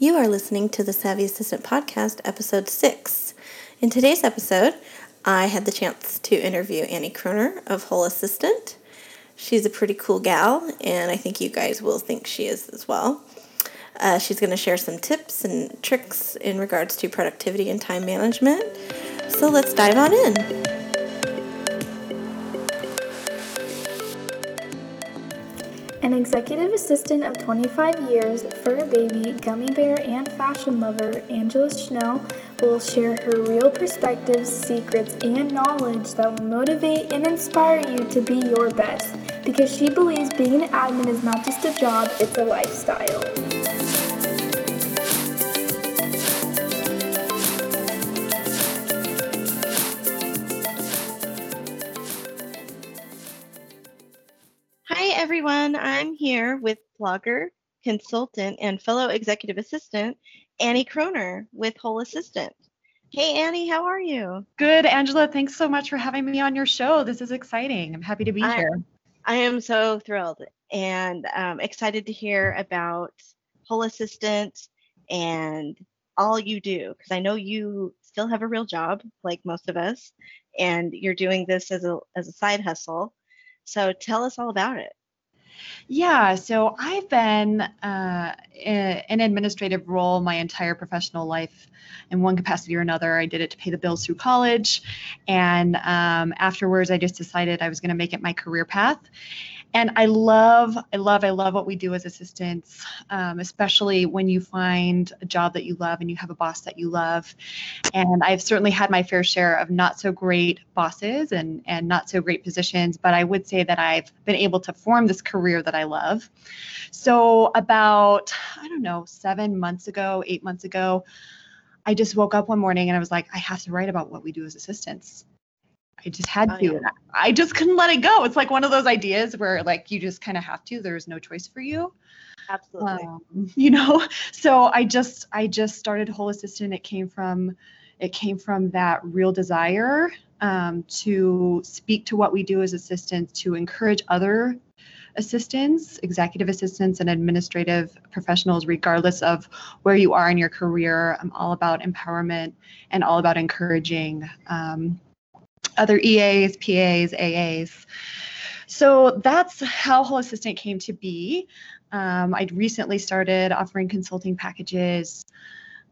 You are listening to the Savvy Assistant Podcast, Episode 6. In today's episode, I had the chance to interview Annie Croner of Whole Assistant. She's a pretty cool gal, and I think you guys will think she is as well. She's going to share some tips and tricks in regards to productivity and time management. So let's dive on in. An executive assistant of 25 years, fur baby, gummy bear, and fashion lover, Angela Schnell will share her real perspectives, secrets, and knowledge that will motivate and inspire you to be your best, because she believes being an admin is not just a job, it's a lifestyle. Everyone, I'm here with blogger, consultant, and fellow executive assistant, Annie Croner with Whole Assistant. Hey, Annie, how are you? Good, Angela. Thanks so much for having me on your show. This is exciting. I'm happy to be here. I am so thrilled and excited to hear about Whole Assistant and all you do, because I know you still have a real job, like most of us, and you're doing this as a side hustle. So tell us all about it. Yeah, so I've been in an administrative role my entire professional life in one capacity or another. I did it to pay the bills through college, and afterwards I just decided I was going to make it my career path. And I love what we do as assistants, especially when you find a job that you love and you have a boss that you love. And I've certainly had my fair share of not so great bosses and not so great positions, but I would say that I've been able to form this career that I love. So about, 8 months ago, I just woke up one morning and I was like, I have to write about what we do as assistants. I just had to. Yeah. I just couldn't let it go. It's like one of those ideas where like you just kind of have to. There's no choice for you. Absolutely. So I just started Whole Assistant. It came from that real desire to speak to what we do as assistants, to encourage other assistants, executive assistants, and administrative professionals, regardless of where you are in your career. I'm all about empowerment and all about encouraging other EAs, PAs, AAs. So that's how Whole Assistant came to be. I'd recently started offering consulting packages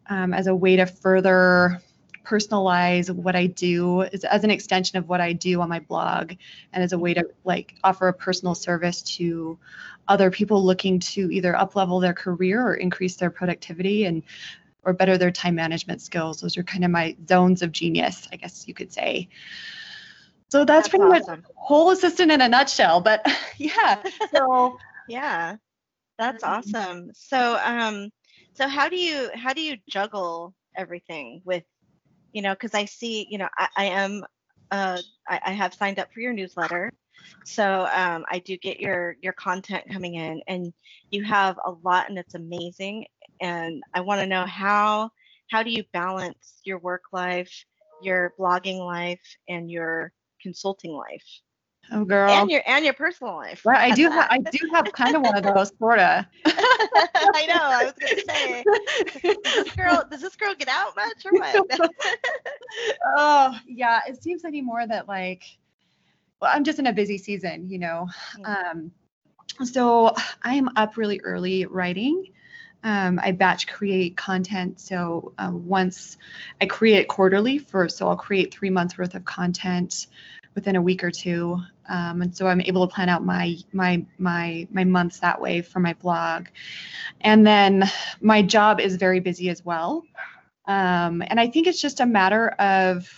as a way to further personalize what I do, as an extension of what I do on my blog, and as a way to like offer a personal service to other people looking to either up-level their career or increase their productivity and or better their time management skills. Those are kind of my zones of genius, I guess you could say. So that's pretty awesome. Much Whole Assistant in a nutshell, but yeah. So yeah, that's awesome. So so how do you juggle everything with, because I see, I have signed up for your newsletter. So I do get your content coming in, and you have a lot, and it's amazing. And I want to know how do you balance your work life, your blogging life, and your consulting life? Oh, girl. And your personal life. Well, I do have kind of one of those, sorta. I know. I was gonna say, does this girl get out much or what? Oh yeah, it seems anymore that like, well, I'm just in a busy season, So I'm up really early writing. I batch create content. So once I create quarterly so I'll create 3 months worth of content within a week or two. And so I'm able to plan out my months that way for my blog. And then my job is very busy as well. And I think it's just a matter of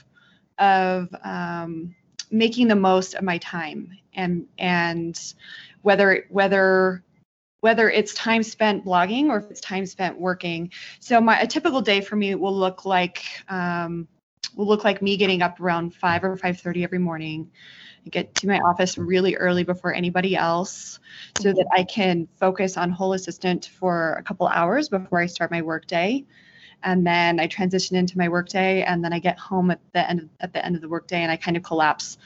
making the most of my time, and whether it's time spent blogging or if it's time spent working. So a typical day for me will look like me getting up around 5 or 5:30 every morning. I get to my office really early before anybody else so that I can focus on Whole Assistant for a couple hours before I start my work day. And then I transition into my workday, and then I get home at the end of the workday, and I kind of collapse.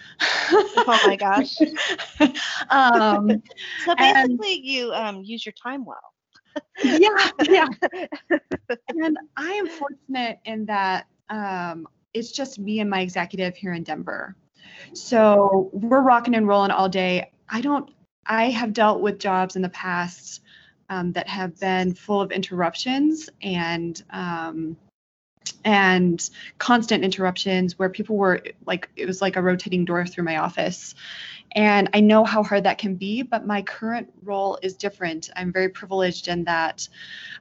Oh my gosh! So basically, you use your time well. Yeah, yeah. different in that it's just me and my executive here in Denver. So we're rocking and rolling all day. I have dealt with jobs in the past that have been full of interruptions and constant interruptions where people were like, it was like a rotating door through my office. And I know how hard that can be, but my current role is different. I'm very privileged in that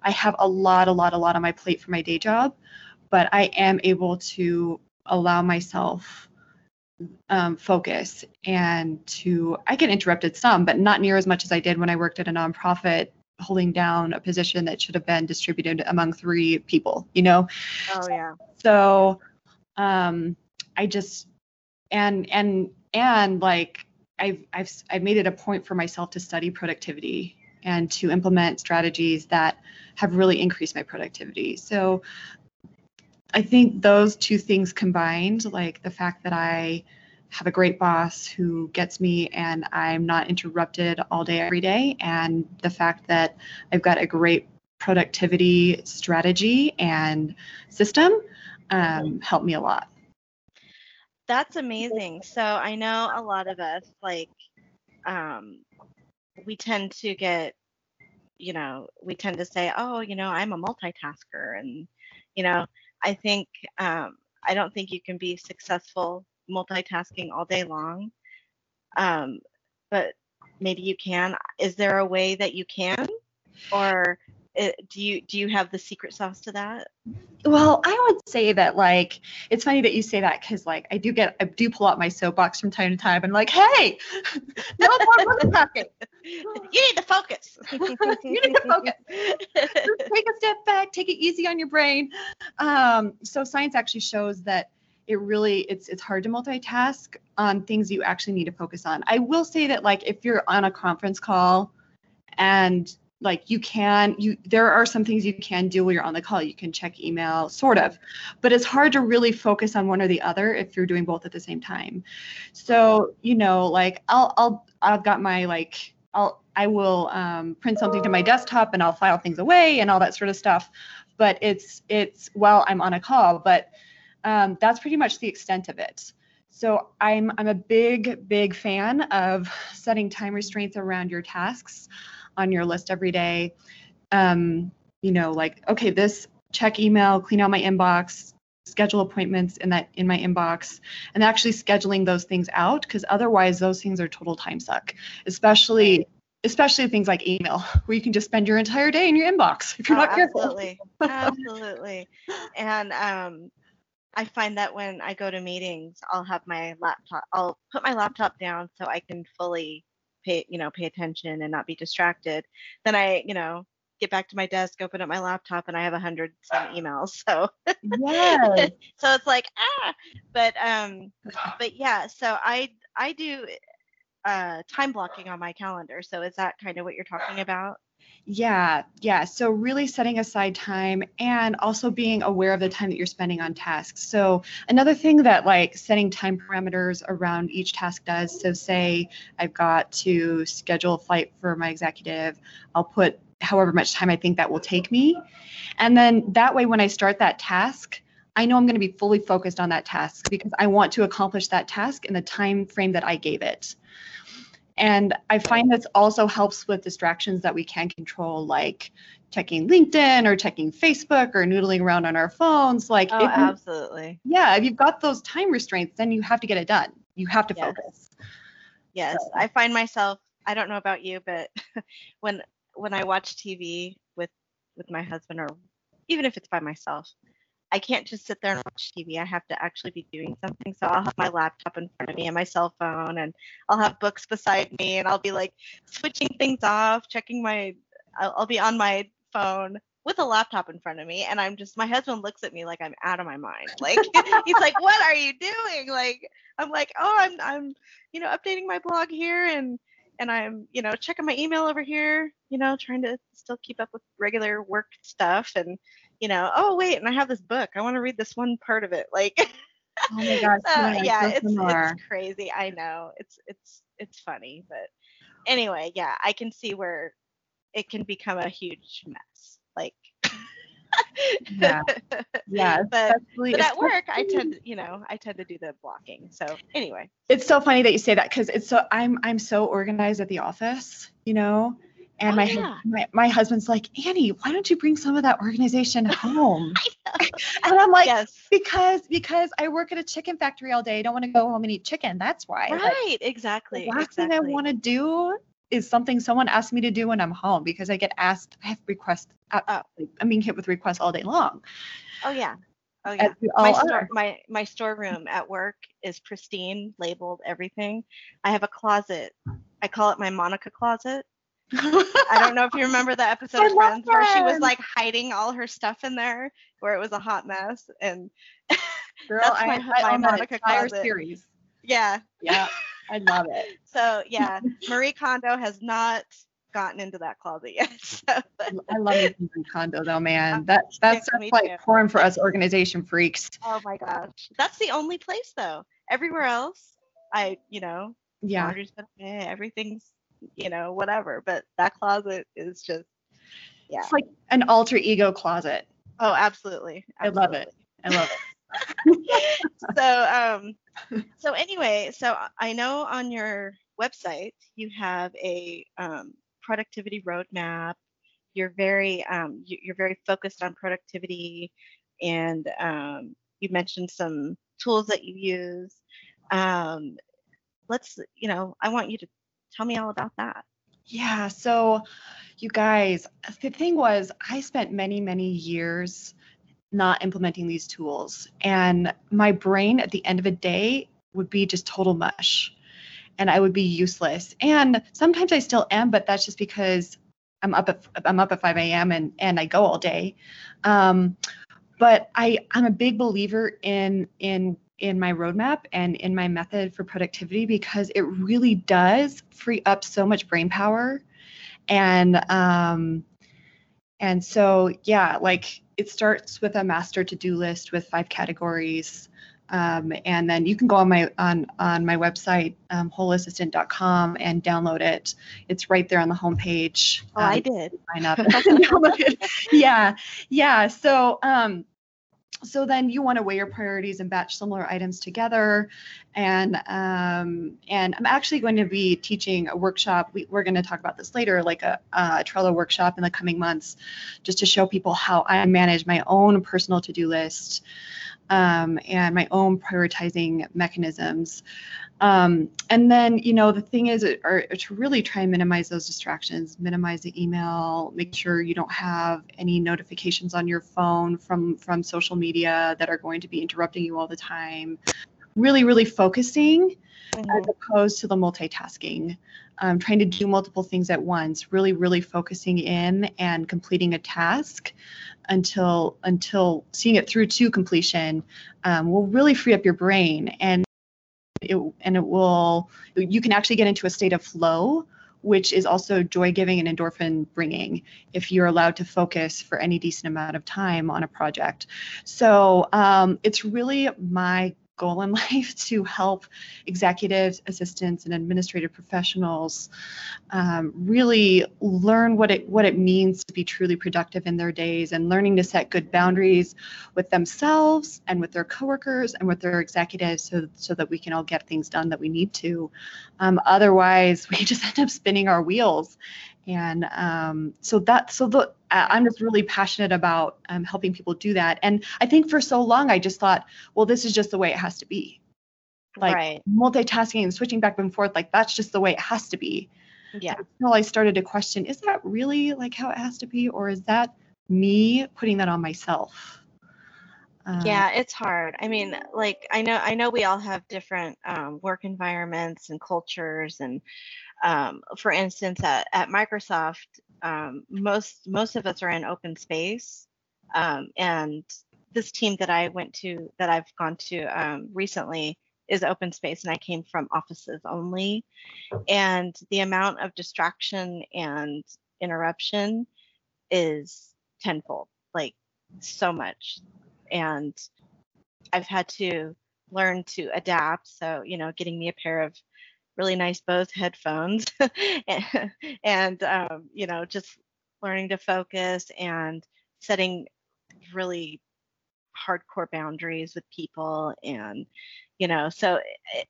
I have a lot on my plate for my day job, but I am able to allow myself focus and I get interrupted some, but not near as much as I did when I worked at a nonprofit holding down a position that should have been distributed among 3 people, you know? Oh yeah. So, I just, and like I've made it a point for myself to study productivity and to implement strategies that have really increased my productivity. So I think those two things combined, like the fact that I have a great boss who gets me and I'm not interrupted all day, every day, and the fact that I've got a great productivity strategy and system helped me a lot. That's amazing. So I know a lot of us, like, we tend to get, you know, we tend to say, oh, you know, I'm a multitasker. And, you know, I think, I don't think you can be successful multitasking all day long, but maybe you can. Is there a way that you can, or do you have the secret sauce to that? Well, I would say that, like, it's funny that you say that, because like I do pull out my soapbox from time to time and like, hey, no more multitasking. You need to focus. Just take a step back, take it easy on your brain. So science actually shows that it's hard to multitask on things you actually need to focus on. I will say that, like, if you're on a conference call and like there are some things you can do while you're on the call. You can check email, sort of, but it's hard to really focus on one or the other if you're doing both at the same time. So, you know, like I will print something to my desktop and I'll file things away and all that sort of stuff. But it's while I'm on a call, but that's pretty much the extent of it. So I'm a big fan of setting time restraints around your tasks on your list every day. You know, like, okay, this, check email, clean out my inbox, schedule appointments in my inbox, and actually scheduling those things out, because otherwise those things are total time suck, especially things like email, where you can just spend your entire day in your inbox if you're not careful. Absolutely. And I find that when I go to meetings, I'll put my laptop down so I can fully pay attention and not be distracted. Then I, you know, get back to my desk, open up my laptop, and I have 100 some emails. So yeah. So it's like, but yeah, so I do time blocking on my calendar. So is that kind of what you're talking about? Yeah. So really setting aside time and also being aware of the time that you're spending on tasks. So another thing that, like, setting time parameters around each task does. So say I've got to schedule a flight for my executive. I'll put however much time I think that will take me. And then that way, when I start that task, I know I'm going to be fully focused on that task because I want to accomplish that task in the time frame that I gave it. And I find this also helps with distractions that we can control, like checking LinkedIn or checking Facebook or noodling around on our phones. Like, absolutely. Yeah. If you've got those time restraints, then you have to get it done. You have to focus. Yes. So. I find myself, I don't know about you, but when I watch TV with my husband, or even if it's by myself, I can't just sit there and watch TV. I have to actually be doing something. So I'll have my laptop in front of me and my cell phone, and I'll have books beside me, and I'll be like switching things off, checking my, I'll be on my phone with a laptop in front of me. And I'm just, my husband looks at me like I'm out of my mind. Like, he's like, what are you doing? Like, I'm like, oh, I'm, you know, updating my blog here, and I'm, you know, checking my email over here, you know, trying to still keep up with regular work stuff. And, you know, oh wait, and I have this book. I want to read this one part of it. Like, oh my gosh, yeah, it's crazy. I know it's funny, but anyway, yeah, I can see where it can become a huge mess. Like, yeah. Yeah, but at work, I tend to do the blocking. So anyway, it's so funny that you say that because it's so I'm so organized at the office, you know. And my husband's like, Annie, why don't you bring some of that organization home? And I'm like, yes. because I work at a chicken factory all day. I don't want to go home and eat chicken. That's why. Right. Exactly. The last thing I want to do is something someone asked me to do when I'm home, because I get asked, I have requests. I'm being hit with requests all day long. Oh, yeah. Oh, yeah. My storeroom at work is pristine, labeled, everything. I have a closet. I call it my Monica closet. I don't know if you remember the episode of Friends where she was like hiding all her stuff in there, where it was a hot mess. And girl, that's my Monica closet series. Yeah. Yeah. I love it. So yeah, Marie Kondo has not gotten into that closet yet. So. I love it, Marie Kondo though, man. That's like porn for us organization freaks. Oh my gosh, that's the only place though. Everywhere else, everything's. Whatever, but that closet is just, yeah. It's like an alter ego closet. Oh, absolutely. I love it. So anyway, so I know on your website, you have a productivity roadmap. You're very, you're very focused on productivity, and you mentioned some tools that you use. I want you to tell me all about that. Yeah. So you guys, the thing was, I spent many, many years not implementing these tools, and my brain at the end of a day would be just total mush, and I would be useless. And sometimes I still am, but that's just because I'm up at 5 a.m. and I go all day. But I'm a big believer in my roadmap and in my method for productivity, because it really does free up so much brain power. And so, yeah, like it starts with a master to-do list with 5 categories. And then you can go on my website, wholeassistant.com, and download it. It's right there on the homepage. Oh, I did. Sign up. Yeah. Yeah. So, so then you want to weigh your priorities and batch similar items together. And I'm actually going to be teaching a workshop. We're going to talk about this later, like a Trello workshop in the coming months, just to show people how I manage my own personal to-do list, and my own prioritizing mechanisms. And then, the thing is to really try and minimize those distractions, minimize the email, make sure you don't have any notifications on your phone from social media that are going to be interrupting you all the time. Really, really focusing as opposed to the multitasking, trying to do multiple things at once, really, really focusing in and completing a task until seeing it through to completion, will really free up your brain, and you can actually get into a state of flow, which is also joy giving and endorphin bringing, if you're allowed to focus for any decent amount of time on a project. So it's really my goal in life to help executives, assistants, and administrative professionals really learn what it means to be truly productive in their days, and learning to set good boundaries with themselves and with their coworkers and with their executives, so that we can all get things done that we need to. Otherwise, we just end up spinning our wheels. And I'm just really passionate about helping people do that. And I think for so long, I just thought, well, this is just the way it has to be. Like multitasking and switching back and forth, like that's just the way it has to be. Yeah. Until I started to question, is that really like how it has to be? Or is that me putting that on myself? Yeah, it's hard. I mean, like, I know we all have different work environments and cultures, and for instance, at Microsoft, most of us are in open space, and this team that I've gone to recently is open space, and I came from offices only, and the amount of distraction and interruption is tenfold, like so much. And I've had to learn to adapt. So, getting me a pair of really nice Bose headphones and just learning to focus and setting really hardcore boundaries with people, and, you know, so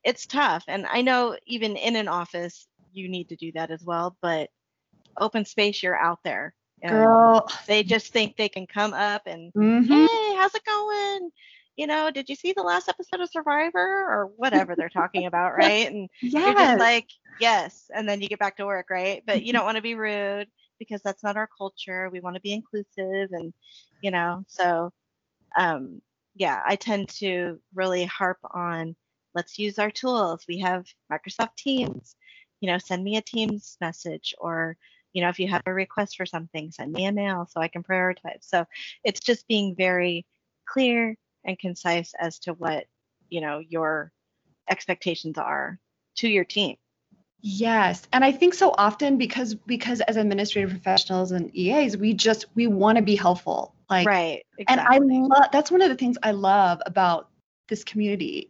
it's tough. And I know even in an office, you need to do that as well, but open space, you're out there. Girl. They just think they can come up and, hey, how's it going? You know, did you see the last episode of Survivor or whatever they're talking about, right? And you're just like, yes. And then you get back to work, right? But you don't want to be rude because that's not our culture. We want to be inclusive and, you know, so, yeah, I tend to really harp on, let's use our tools. We have Microsoft Teams, you know, send me a Teams message, or, you know, if you have a request for something, send me a mail so I can prioritize. So it's just being very clear and concise as to what, you know, your expectations are to your team. Yes. And I think so often because as administrative professionals and EAs, we want to be helpful. Like, right. Exactly. And that's one of the things I love about this community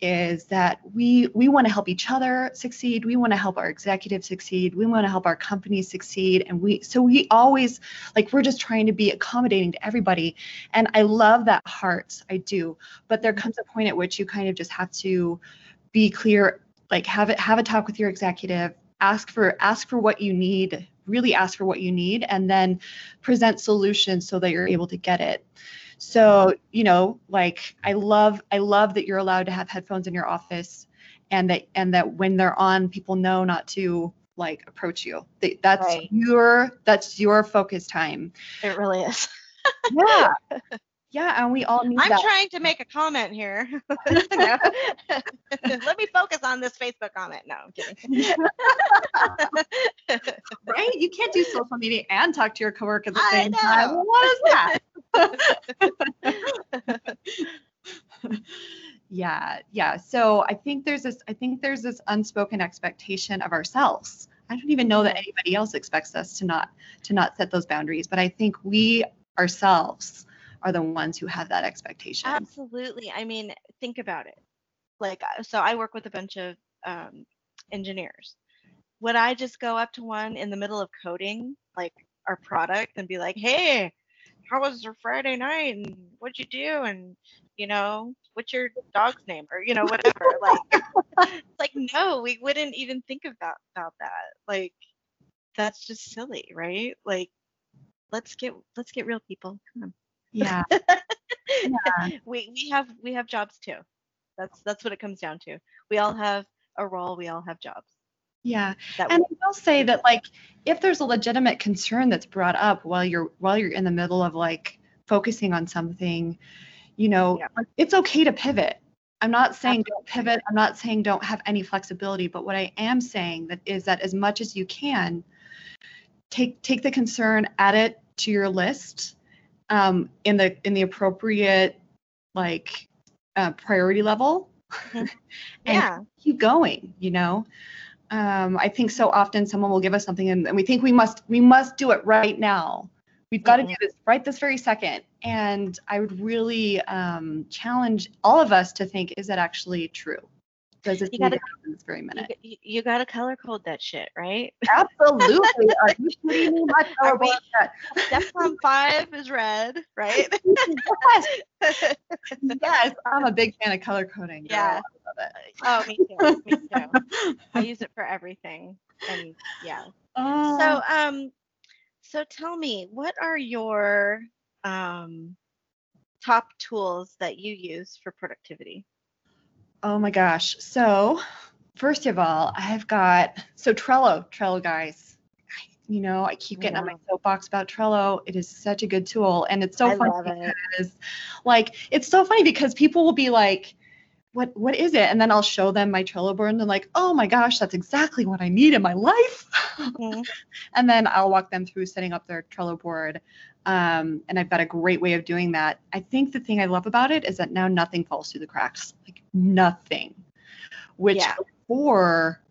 is that we want to help each other succeed. We want to help our executives succeed. We want to help our companies succeed. And we always, like, we're just trying to be accommodating to everybody. And I love that heart. I do. But there comes a point at which you kind of just have to be clear, like have a talk with your executive, ask for what you need, really ask for what you need, and then present solutions so that you're able to get it. So, you know, like I love that you're allowed to have headphones in your office, and that when they're on, people know not to like approach you. That's your focus time. It really is. Yeah. Yeah. And we all need I'm trying to make a comment here. No. Let me focus on this Facebook comment. No, I'm kidding. Right? You can't do social media and talk to your coworker at the same time. What is that? Yeah. So I think there's this unspoken expectation of ourselves. I don't even know that anybody else expects us to not set those boundaries, but I think we ourselves are the ones who have that expectation. Absolutely. I mean, think about it. Like, so I work with a bunch of engineers. Would I just go up to one in the middle of coding, like our product, and be like, hey, how was your Friday night, and what'd you do, and, you know, what's your dog's name, or, you know, whatever? Like, like, no, we wouldn't even think about that. Like, that's just silly, right? Like, let's get real people. Come on. Yeah. Yeah. We have jobs too. That's what it comes down to. We all have a role. We all have jobs. Yeah. And I will say that, like, if there's a legitimate concern that's brought up while you're in the middle of, like, focusing on something, you know, it's okay to pivot. I'm not saying don't pivot. I'm not saying don't have any flexibility, but what I am saying is that as much as you can, take the concern, add it to your list, in the appropriate, like, priority level. Mm-hmm. And keep going, you know. I think so often someone will give us something and we think we must do it right now. We've got to do this right this very second. And I would really challenge all of us to think, is that actually true? Does it happen this very minute? You got to color code that shit, right? Absolutely. Are you kidding me? My color code that. Defcon 5 is red, right? Yes. Yes, I'm a big fan of color coding. Girl. Yeah. Oh, me too. Me too. I use it for everything. And yeah. So tell me, what are your top tools that you use for productivity? Oh my gosh. So first of all, I've got Trello, guys. You know, I keep getting on my soapbox about Trello. It is such a good tool, and it's so funny because people will be like, What is it? And then I'll show them my Trello board and they're like, oh my gosh, that's exactly what I need in my life. Mm-hmm. And then I'll walk them through setting up their Trello board. And I've got a great way of doing that. I think the thing I love about it is that now nothing falls through the cracks, like nothing, which before,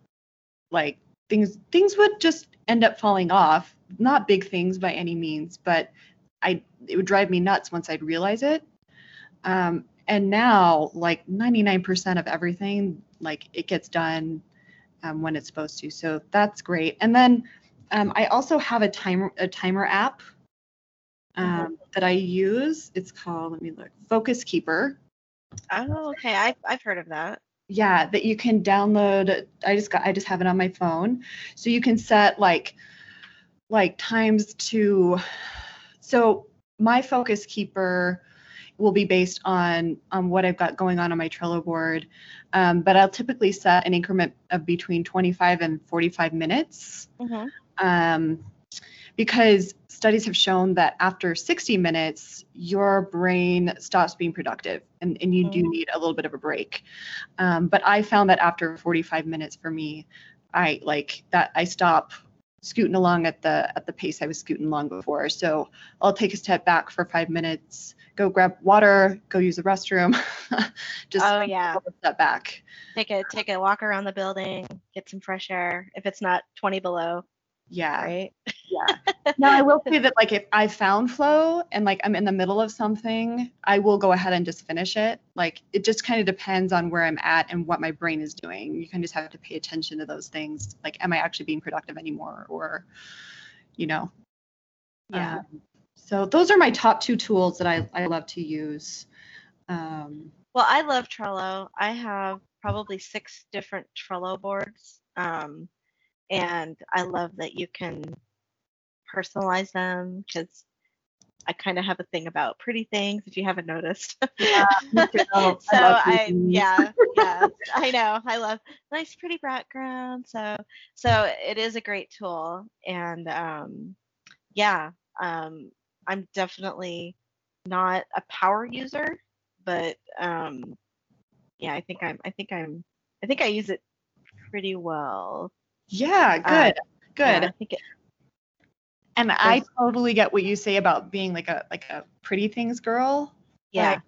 like, things would just end up falling off. Not big things by any means, but it would drive me nuts once I'd realize it. And now, like, 99% of everything, like, it gets done when it's supposed to. So that's great. And then I also have a timer app that I use. It's called, let me look, Focus Keeper. Oh, okay. I've heard of that. Yeah, that you can download. I just have it on my phone. So you can set like times to. So my Focus Keeper will be based on what I've got going on my Trello board. But I'll typically set an increment of between 25 and 45 minutes. Mm-hmm. Because studies have shown that after 60 minutes, your brain stops being productive and you do need a little bit of a break. But I found that after 45 minutes for me, I stop scooting along at the pace I was scooting along before. So I'll take a step back for 5 minutes, go grab water, go use the restroom, just step back. Take a walk around the building, get some fresh air if it's not 20 below. Yeah. Right. Yeah. Now I will say that if I found flow and I'm in the middle of something, I will go ahead and just finish it. It just kind of depends on where I'm at and what my brain is doing. You kind of just have to pay attention to those things. Am I actually being productive anymore, or, Yeah. So those are my top two tools that I love to use. Well, I love Trello. I have probably 6 different Trello boards. And I love that you can personalize them, because I kind of have a thing about pretty things, if you haven't noticed. Yeah, I know. I love nice, pretty background. So it is a great tool. And I'm definitely not a power user, but I think I use it pretty well. Yeah, good. Yeah, I think and I totally get what you say about being like a pretty things girl. Yeah.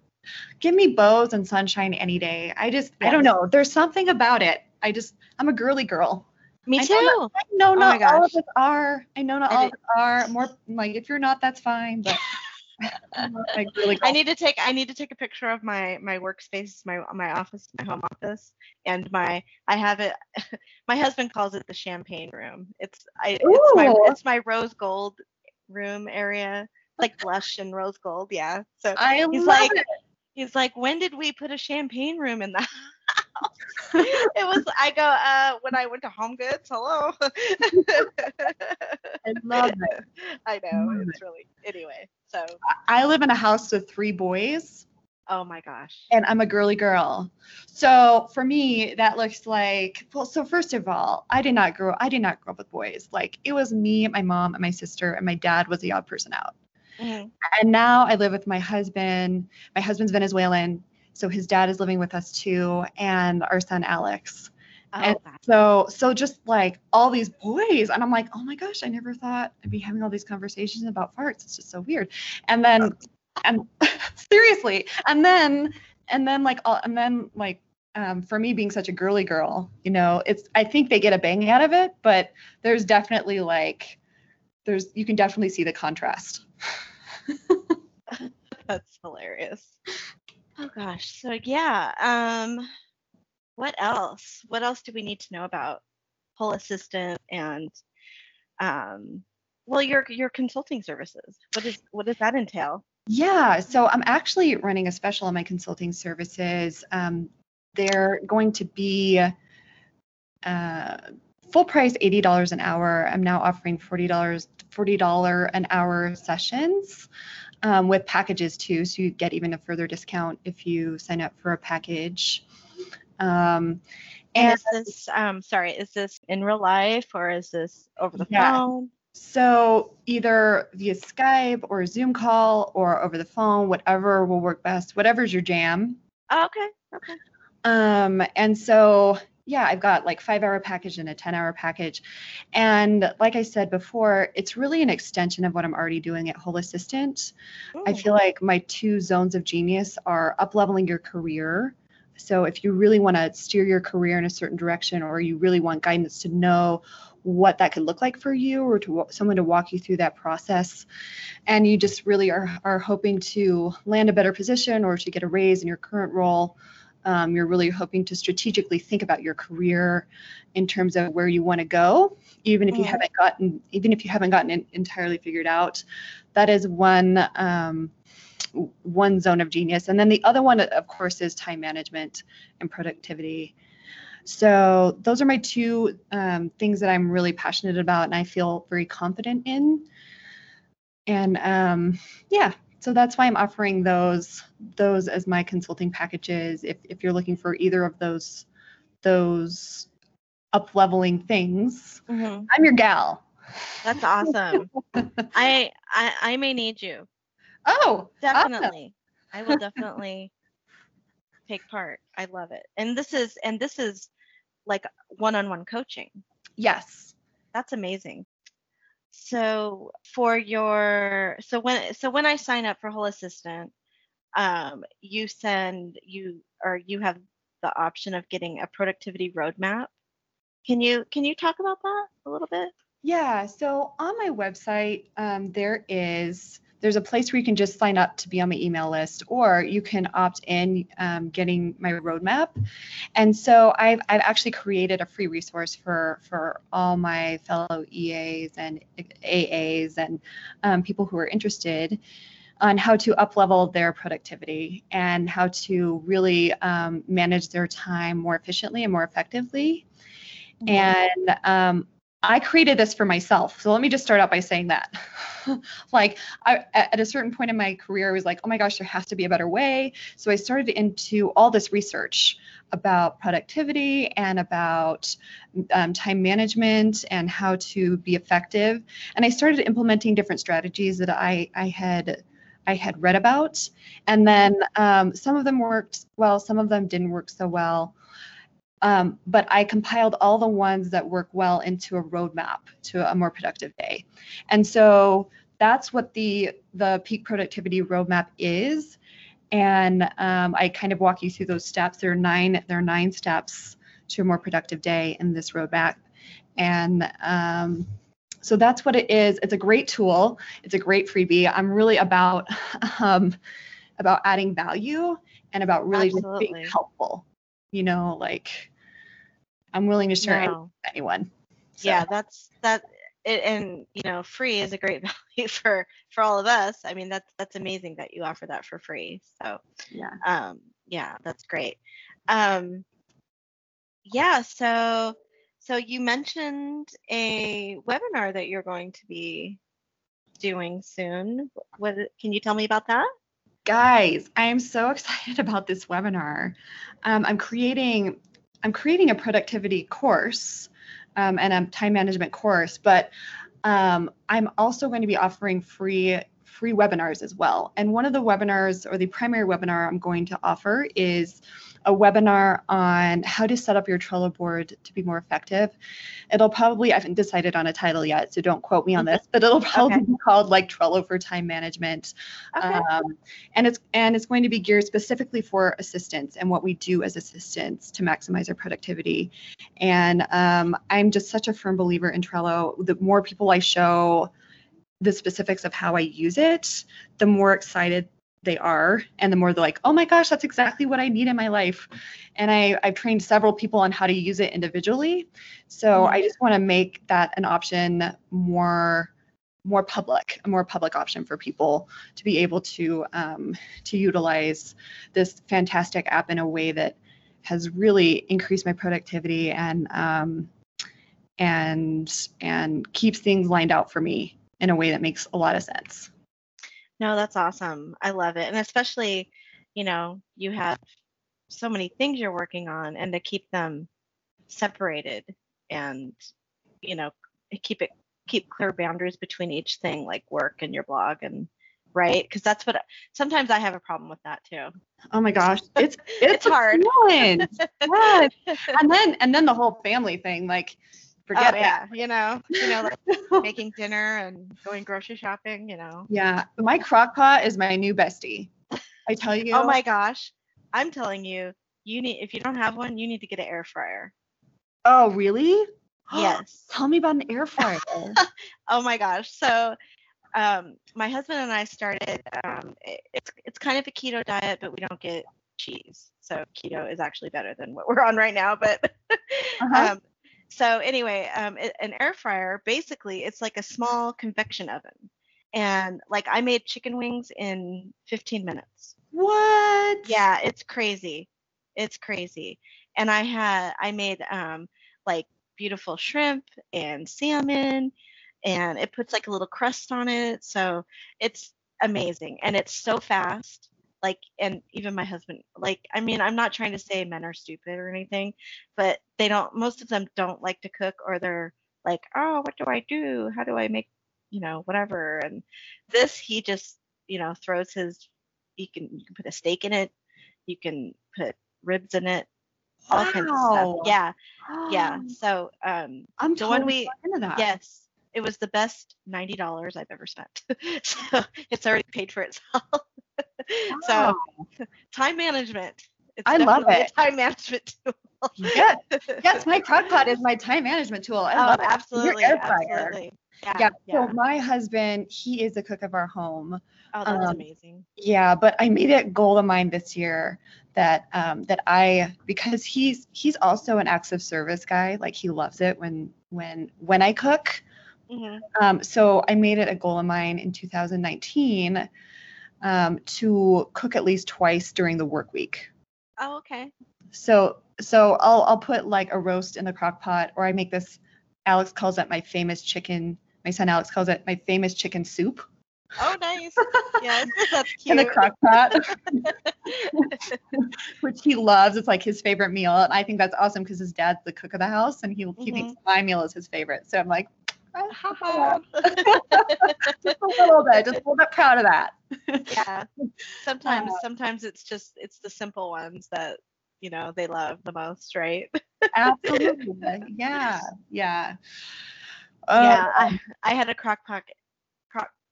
Give me bows and sunshine any day. I don't know. There's something about it. I'm a girly girl. Me too. I know not all of us are. I'm more if you're not, that's fine. But I need to take a picture of my workspace, my office, my home office, and I have it. My husband calls it the champagne room. It's my rose gold room area, lush and rose gold. Yeah. So I love it. He's like, when did we put a champagne room in the house? It was. I go when I went to Home Goods. Hello. I love it. I know. Anyway. So I live in a house with 3 boys. Oh my gosh. And I'm a girly girl. So for me, that looks so first of all, I did not grow up with boys. It was me, my mom, and my sister, and my dad was the odd person out. Mm-hmm. And now I live with my husband. My husband's Venezuelan, so his dad is living with us too, and our son Alex. Oh, and so just all these boys, and I'm like, oh my gosh, I never thought I'd be having all these conversations about farts. It's just so weird. And then, and seriously, and then for me being such a girly girl, I think they get a bang out of it, but there's definitely you can definitely see the contrast. That's hilarious. Oh gosh. So yeah. What else? What else do we need to know about Whole Assistant and your consulting services? What does that entail? Yeah, so I'm actually running a special on my consulting services. They're going to be full price $80 an hour. I'm now offering $40 an hour sessions. With packages too, so you get even a further discount if you sign up for a package. And is this in real life, or is this over the phone? So either via Skype or a Zoom call or over the phone, whatever will work best, whatever's your jam. Oh, okay. And so, I've got 5-hour package and a 10-hour package. And like I said before, it's really an extension of what I'm already doing at Whole Assistant. Ooh. I feel like my 2 zones of genius are up-leveling your career. So if you really want to steer your career in a certain direction, or you really want guidance to know what that could look like for you, or to someone to walk you through that process, and you just really are hoping to land a better position or to get a raise in your current role, you're really hoping to strategically think about your career in terms of where you want to go, even if you haven't gotten it entirely figured out. that is one zone of genius. And then the other one, of course, is time management and productivity. So those are my two things that I'm really passionate about and I feel very confident in. And yeah, so that's why I'm offering those as my consulting packages. If you're looking for either of those up-leveling things, I'm your gal. That's awesome. I may need you. Oh, definitely. Awesome. I will definitely take part. I love it. And this is like one-on-one coaching. Yes. That's amazing. So when I sign up for Whole Assistant, you have the option of getting a productivity roadmap. Can you talk about that a little bit? Yeah. So on my website, there's a place where you can just sign up to be on my email list, or you can opt in getting my roadmap. And so I've actually created a free resource for all my fellow EAs and AAs and people who are interested on how to up-level their productivity and how to really manage their time more efficiently and more effectively. Mm-hmm. And I created this for myself. So let me just start out by saying that. Like at a certain point in my career, I was like, oh my gosh, there has to be a better way. So I started into all this research about productivity and about time management and how to be effective. And I started implementing different strategies that I had read about. And then some of them worked well, some of them didn't work so well. But I compiled all the ones that work well into a roadmap to a more productive day. And so that's what the peak productivity roadmap is. And I kind of walk you through those steps. There are nine steps to a more productive day in this roadmap. And so that's what it is. It's a great tool. It's a great freebie. I'm really about adding value and about really just being helpful. You know, like I'm willing to share anything with anyone. So. Yeah, and you know, free is a great value for all of us. I mean, that's amazing that you offer that for free. So yeah, that's great. So you mentioned a webinar that you're going to be doing soon. What can you tell me about that? Guys, I am so excited about this webinar. I'm creating a productivity course and a time management course, but I'm also going to be offering free webinars as well. And one of the webinars, or the primary webinar I'm going to offer, is a webinar on how to set up your Trello board to be more effective. I haven't decided on a title yet, so don't quote me on this, but it'll probably be called like Trello for Time Management. Okay. And it's going to be geared specifically for assistants and what we do as assistants to maximize our productivity. And I'm just such a firm believer in Trello. The more people I show the specifics of how I use it, the more excited they are, and the more they're like, oh my gosh, that's exactly what I need in my life. And I've trained several people on how to use it individually. So I just want to make that an option more public, a more public option for people to be able to utilize this fantastic app in a way that has really increased my productivity and keeps things lined out for me in a way that makes a lot of sense. No, that's awesome. I love it. And especially, you know, you have so many things you're working on, and to keep them separated and, you know, keep clear boundaries between each thing, like work and your blog, and right. 'Cause that's what sometimes I have a problem with that too. Oh my gosh. It's hard. Yes. And then the whole family thing, like, forget that. Yeah, you know, like making dinner and going grocery shopping, you know. Yeah, my crock pot is my new bestie. I tell you. Oh my gosh, I'm telling you, if you don't have one, you need to get an air fryer. Oh really? Yes. Tell me about an air fryer. Oh my gosh. So, my husband and I started. It's kind of a keto diet, but we don't get cheese, so keto is actually better than what we're on right now. But. So anyway, an air fryer, basically, it's like a small convection oven. And like I made chicken wings in 15 minutes. What? Yeah, it's crazy. It's crazy. And I made like beautiful shrimp and salmon, and it puts like a little crust on it. So it's amazing. And it's so fast. Like, and even my husband, like, I mean, I'm not trying to say men are stupid or anything, but they don't, most of them don't like to cook, or they're like, oh, what do I do? How do I make, you know, whatever. And this, he just, you know, throws his, you can put a steak in it. You can put ribs in it. All kinds of stuff. Yeah. Oh. Yeah. So, I'm so totally into that. Yes. It was the best $90 I've ever spent. So it's already paid for itself. Wow. So time management. I love it. A time management tool. Yes. Yes, my Crock-Pot is my time management tool. I love it. Absolutely. Your air fryer. Absolutely. Yeah. So my husband, he is the cook of our home. Oh, that's amazing. Yeah, but I made it a goal of mine this year that because he's also an acts of service guy. Like he loves it when I cook. Mm-hmm. So I made it a goal of mine in 2019 to cook at least twice during the work week. Oh, okay. So I'll put like a roast in the crock pot, or I make this. Alex calls it my famous chicken. My son Alex calls it my famous chicken soup. Oh, nice. Yes, that's cute. In the crock pot, which he loves. It's like his favorite meal, and I think that's awesome because his dad's the cook of the house, and he thinks my meal is his favorite. So I'm like. just a little bit proud of that. Yeah. Sometimes it's the simple ones that, you know, they love the most, right? Absolutely. Yeah. Yeah. Yeah. I had a crock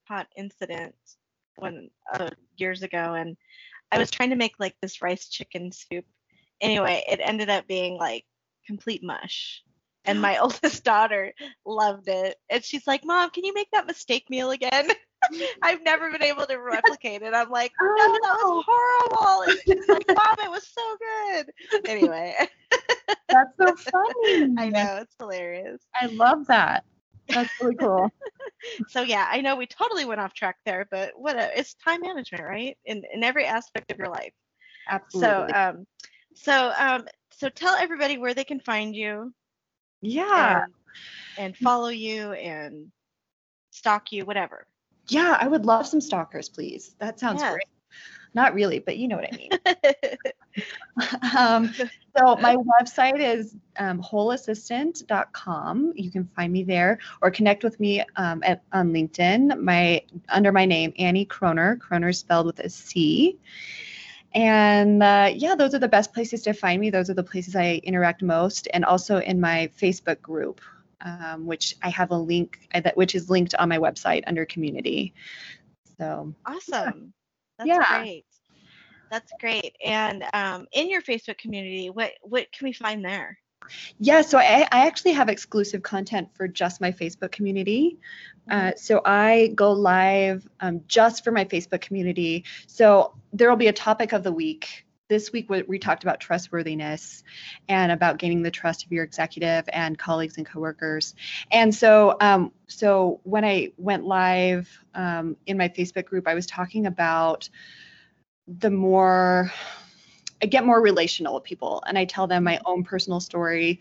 pot incident years ago, and I was trying to make like this rice chicken soup. Anyway, it ended up being like complete mush. And my oldest daughter loved it. And she's like, Mom, can you make that mistake meal again? I've never been able to replicate it. I'm like, no, that was horrible. And she's like, Mom, it was so good. Anyway. That's so funny. I know. It's hilarious. I love that. That's really cool. So, yeah, I know we totally went off track there, but it's time management, right? In every aspect of your life. Absolutely. So tell everybody where they can find you. Yeah. And follow you and stalk you, whatever. Yeah, I would love some stalkers, please. That sounds great. Not really, but you know what I mean. So my website is wholeassistant.com. You can find me there or connect with me on LinkedIn. Under my name, Annie Croner. Croner spelled with a C. And those are the best places to find me. Those are the places I interact most, and also in my Facebook group, which I have a link which is linked on my website under community. So awesome! That's great. That's great. And in your Facebook community, what can we find there? Yeah, so I actually have exclusive content for just my Facebook community. So I go live just for my Facebook community. So there will be a topic of the week. This week we talked about trustworthiness and about gaining the trust of your executive and colleagues and coworkers. And so when I went live in my Facebook group, I was talking about I get more relational with people, and I tell them my own personal story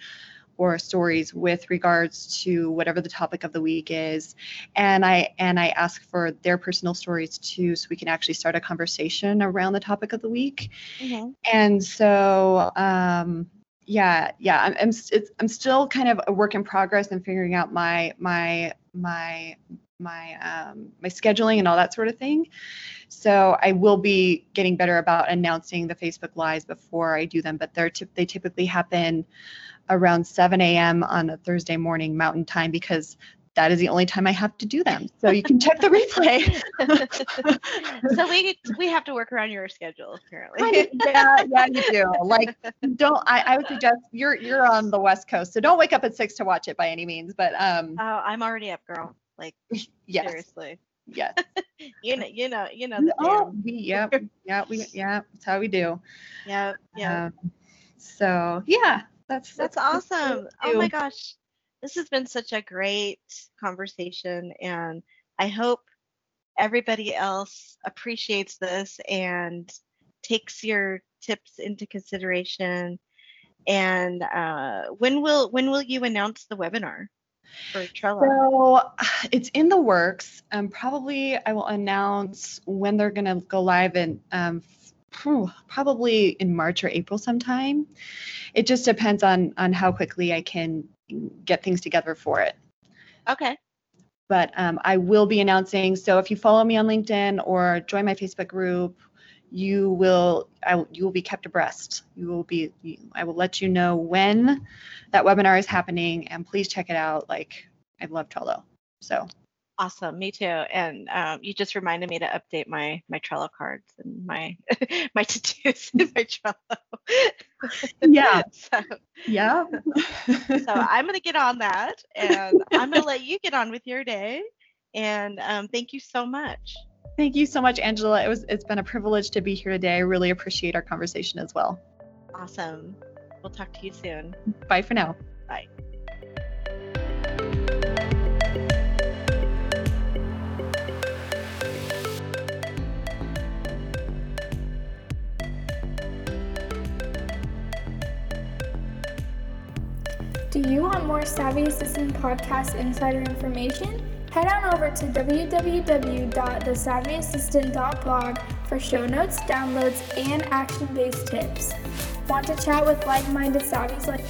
or stories with regards to whatever the topic of the week is. And I ask for their personal stories too, so we can actually start a conversation around the topic of the week. Okay. And so, I'm still kind of a work in progress and figuring out my scheduling and all that sort of thing. So I will be getting better about announcing the Facebook Lives before I do them, but they typically happen around 7 a.m. on a Thursday morning Mountain Time, because that is the only time I have to do them. So you can check the replay. So we have to work around your schedule, apparently. Yeah, you do. Like, don't. I would suggest you're on the West Coast, so don't wake up at 6 to watch it by any means. But oh, I'm already up, girl. Like, yes. Seriously. Yes. you know. Yeah. That's how we do. Yeah. So yeah, that's awesome. Oh my gosh, this has been such a great conversation, and I hope everybody else appreciates this and takes your tips into consideration. And when will you announce the webinar for Trello? So it's in the works. Probably I will announce when they're going to go live in probably in March or April sometime. It just depends on how quickly I can get things together for it. Okay. But I will be announcing. So if you follow me on LinkedIn or join my Facebook group, you will be kept abreast. I will let you know when that webinar is happening, and please check it out. Like, I love Trello. So awesome. Me too. And you just reminded me to update my Trello cards and my my to-dos in my Trello. Yeah. Yeah. So I'm going to get on that, and I'm going to let you get on with your day. And thank you so much. Thank you so much, Angela. It's been a privilege to be here today. I really appreciate our conversation as well. Awesome. We'll talk to you soon. Bye for now. Bye. Do you want more Savvy Assistant Podcast insider information? Head on over to www.thesavvyassistant.blog for show notes, downloads, and action-based tips. Want to chat with like-minded savvies like